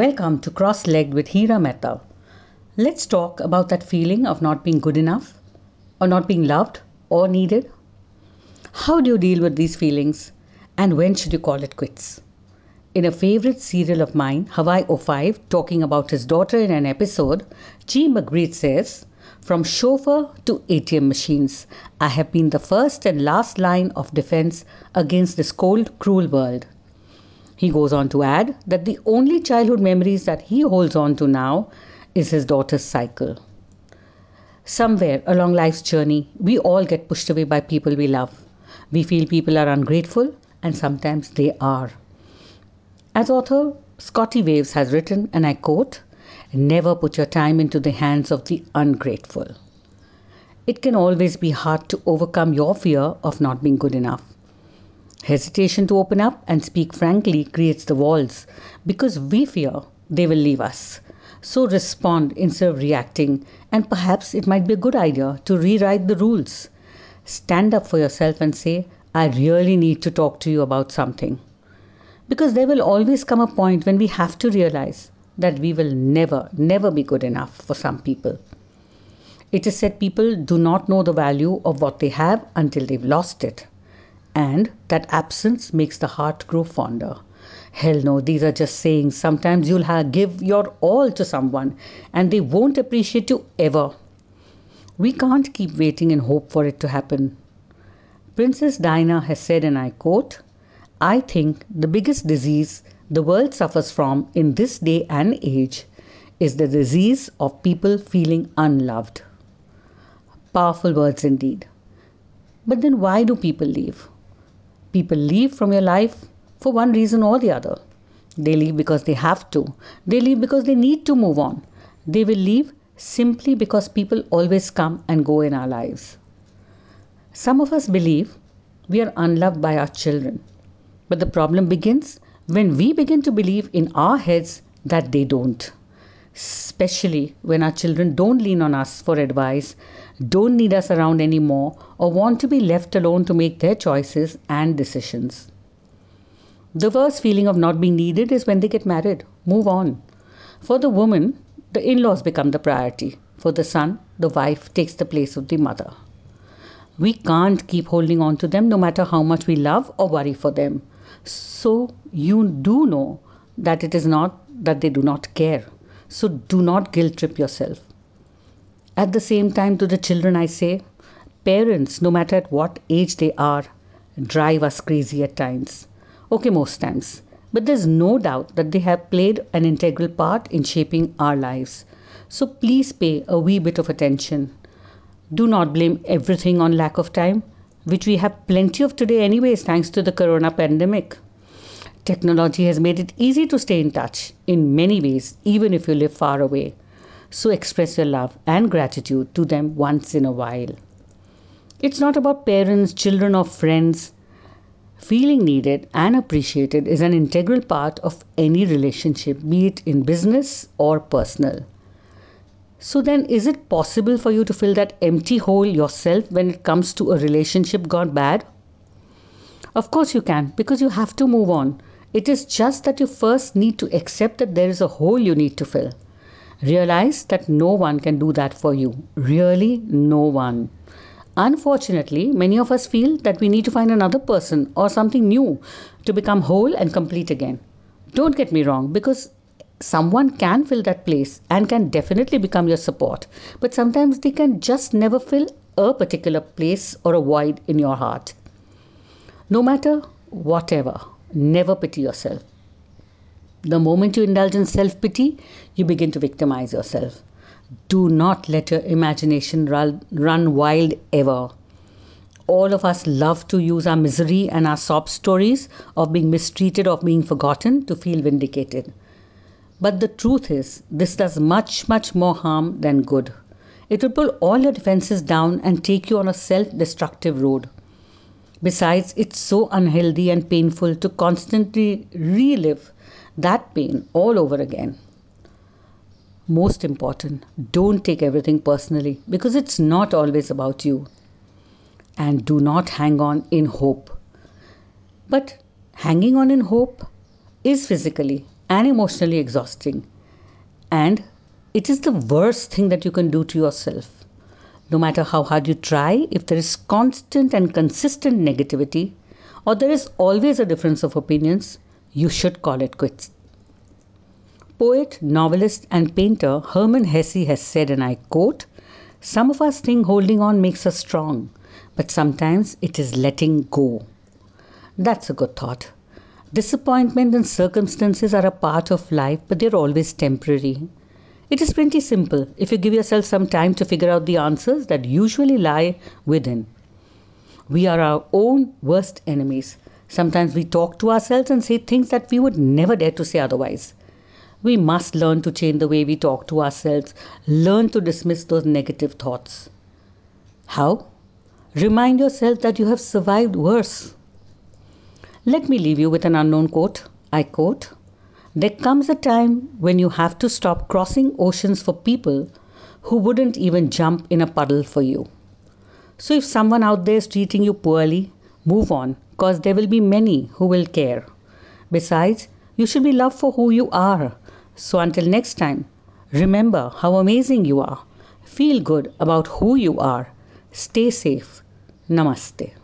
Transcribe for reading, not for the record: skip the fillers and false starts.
Welcome to Cross-Legged with Hira Mehta. Let's talk about that feeling of not being good enough, or not being loved or needed. How do you deal with these feelings, and when should you call it quits? In a favorite serial of mine, Hawaii 5, talking about his daughter in an episode, G. McBride says, "From chauffeur to ATM machines, I have been the first and last line of defense against this cold, cruel world." He goes on to add that the only childhood memories that he holds on to now is his daughter's cycle. Somewhere along life's journey, we all get pushed away by people we love. We feel people are ungrateful, and sometimes they are. As author Scotty Waves has written, and I quote, "Never put your time into the hands of the ungrateful." It can always be hard to overcome your fear of not being good enough. Hesitation to open up and speak frankly creates the walls because we fear they will leave us. So respond instead of reacting, and perhaps it might be a good idea to rewrite the rules. Stand up for yourself and say, "I really need to talk to you about something." Because there will always come a point when we have to realize that we will never be good enough for some people. It is said people do not know the value of what they have until they've lost it. And that absence makes the heart grow fonder. Hell no, these are just sayings. Sometimes you'll give your all to someone and they won't appreciate you ever. We can't keep waiting and hope for it to happen. Princess Diana has said, and I quote, "I think the biggest disease the world suffers from in this day and age is the disease of people feeling unloved." Powerful words indeed. But then why do people leave? People leave from your life for one reason or the other. They leave because they have to. They leave because they need to move on. They will leave simply because people always come and go in our lives. Some of us believe we are unloved by our children. But the problem begins when we begin to believe in our heads that they don't, especially when our children don't lean on us for advice, don't need us around anymore, or want to be left alone to make their choices and decisions. The worst feeling of not being needed is when they get married, move on. For the woman, the in-laws become the priority. For the son, the wife takes the place of the mother. We can't keep holding on to them no matter how much we love or worry for them. So you do know that it is not that they do not care. So do not guilt trip yourself. At the same time, to the children I say, parents, no matter at what age they are, drive us crazy at times. Okay, most times. But there's no doubt that they have played an integral part in shaping our lives. So please pay a wee bit of attention. Do not blame everything on lack of time, which we have plenty of today anyways, thanks to the corona pandemic. Technology has made it easy to stay in touch in many ways, even if you live far away. So express your love and gratitude to them once in a while. It's not about parents, children, or friends. Feeling needed and appreciated is an integral part of any relationship, be it in business or personal. So then, is it possible for you to fill that empty hole yourself when it comes to a relationship gone bad? Of course you can, because you have to move on. It is just that you first need to accept that there is a hole you need to fill. Realize that no one can do that for you. Really, no one. Unfortunately, many of us feel that we need to find another person or something new to become whole and complete again. Don't get me wrong, because someone can fill that place and can definitely become your support. But sometimes they can just never fill a particular place or a void in your heart. No matter whatever, never pity yourself. The moment you indulge in self-pity, you begin to victimize yourself. Do not let your imagination run wild ever. All of us love to use our misery and our sob stories of being mistreated, of being forgotten, to feel vindicated. But the truth is, this does much more harm than good. It will pull all your defenses down and take you on a self-destructive road. Besides, it's so unhealthy and painful to constantly relive that pain all over again. Most important, don't take everything personally, because it's not always about you. And do not hang on in hope. But hanging on in hope is physically and emotionally exhausting, and it is the worst thing that you can do to yourself. No matter how hard you try, if there is constant and consistent negativity, or there is always a difference of opinions, you should call it quits. Poet, novelist, and painter Herman Hesse has said, and I quote, "Some of us think holding on makes us strong, but sometimes it is letting go." That's a good thought. Disappointment and circumstances are a part of life, but they're always temporary. It is pretty simple if you give yourself some time to figure out the answers that usually lie within. We are our own worst enemies. Sometimes we talk to ourselves and say things that we would never dare to say otherwise. We must learn to change the way we talk to ourselves, learn to dismiss those negative thoughts. How? Remind yourself that you have survived worse. Let me leave you with an unknown quote. I quote, "There comes a time when you have to stop crossing oceans for people who wouldn't even jump in a puddle for you." So if someone out there is treating you poorly, move on, because there will be many who will care. Besides, you should be loved for who you are. So until next time, remember how amazing you are. Feel good about who you are. Stay safe. Namaste.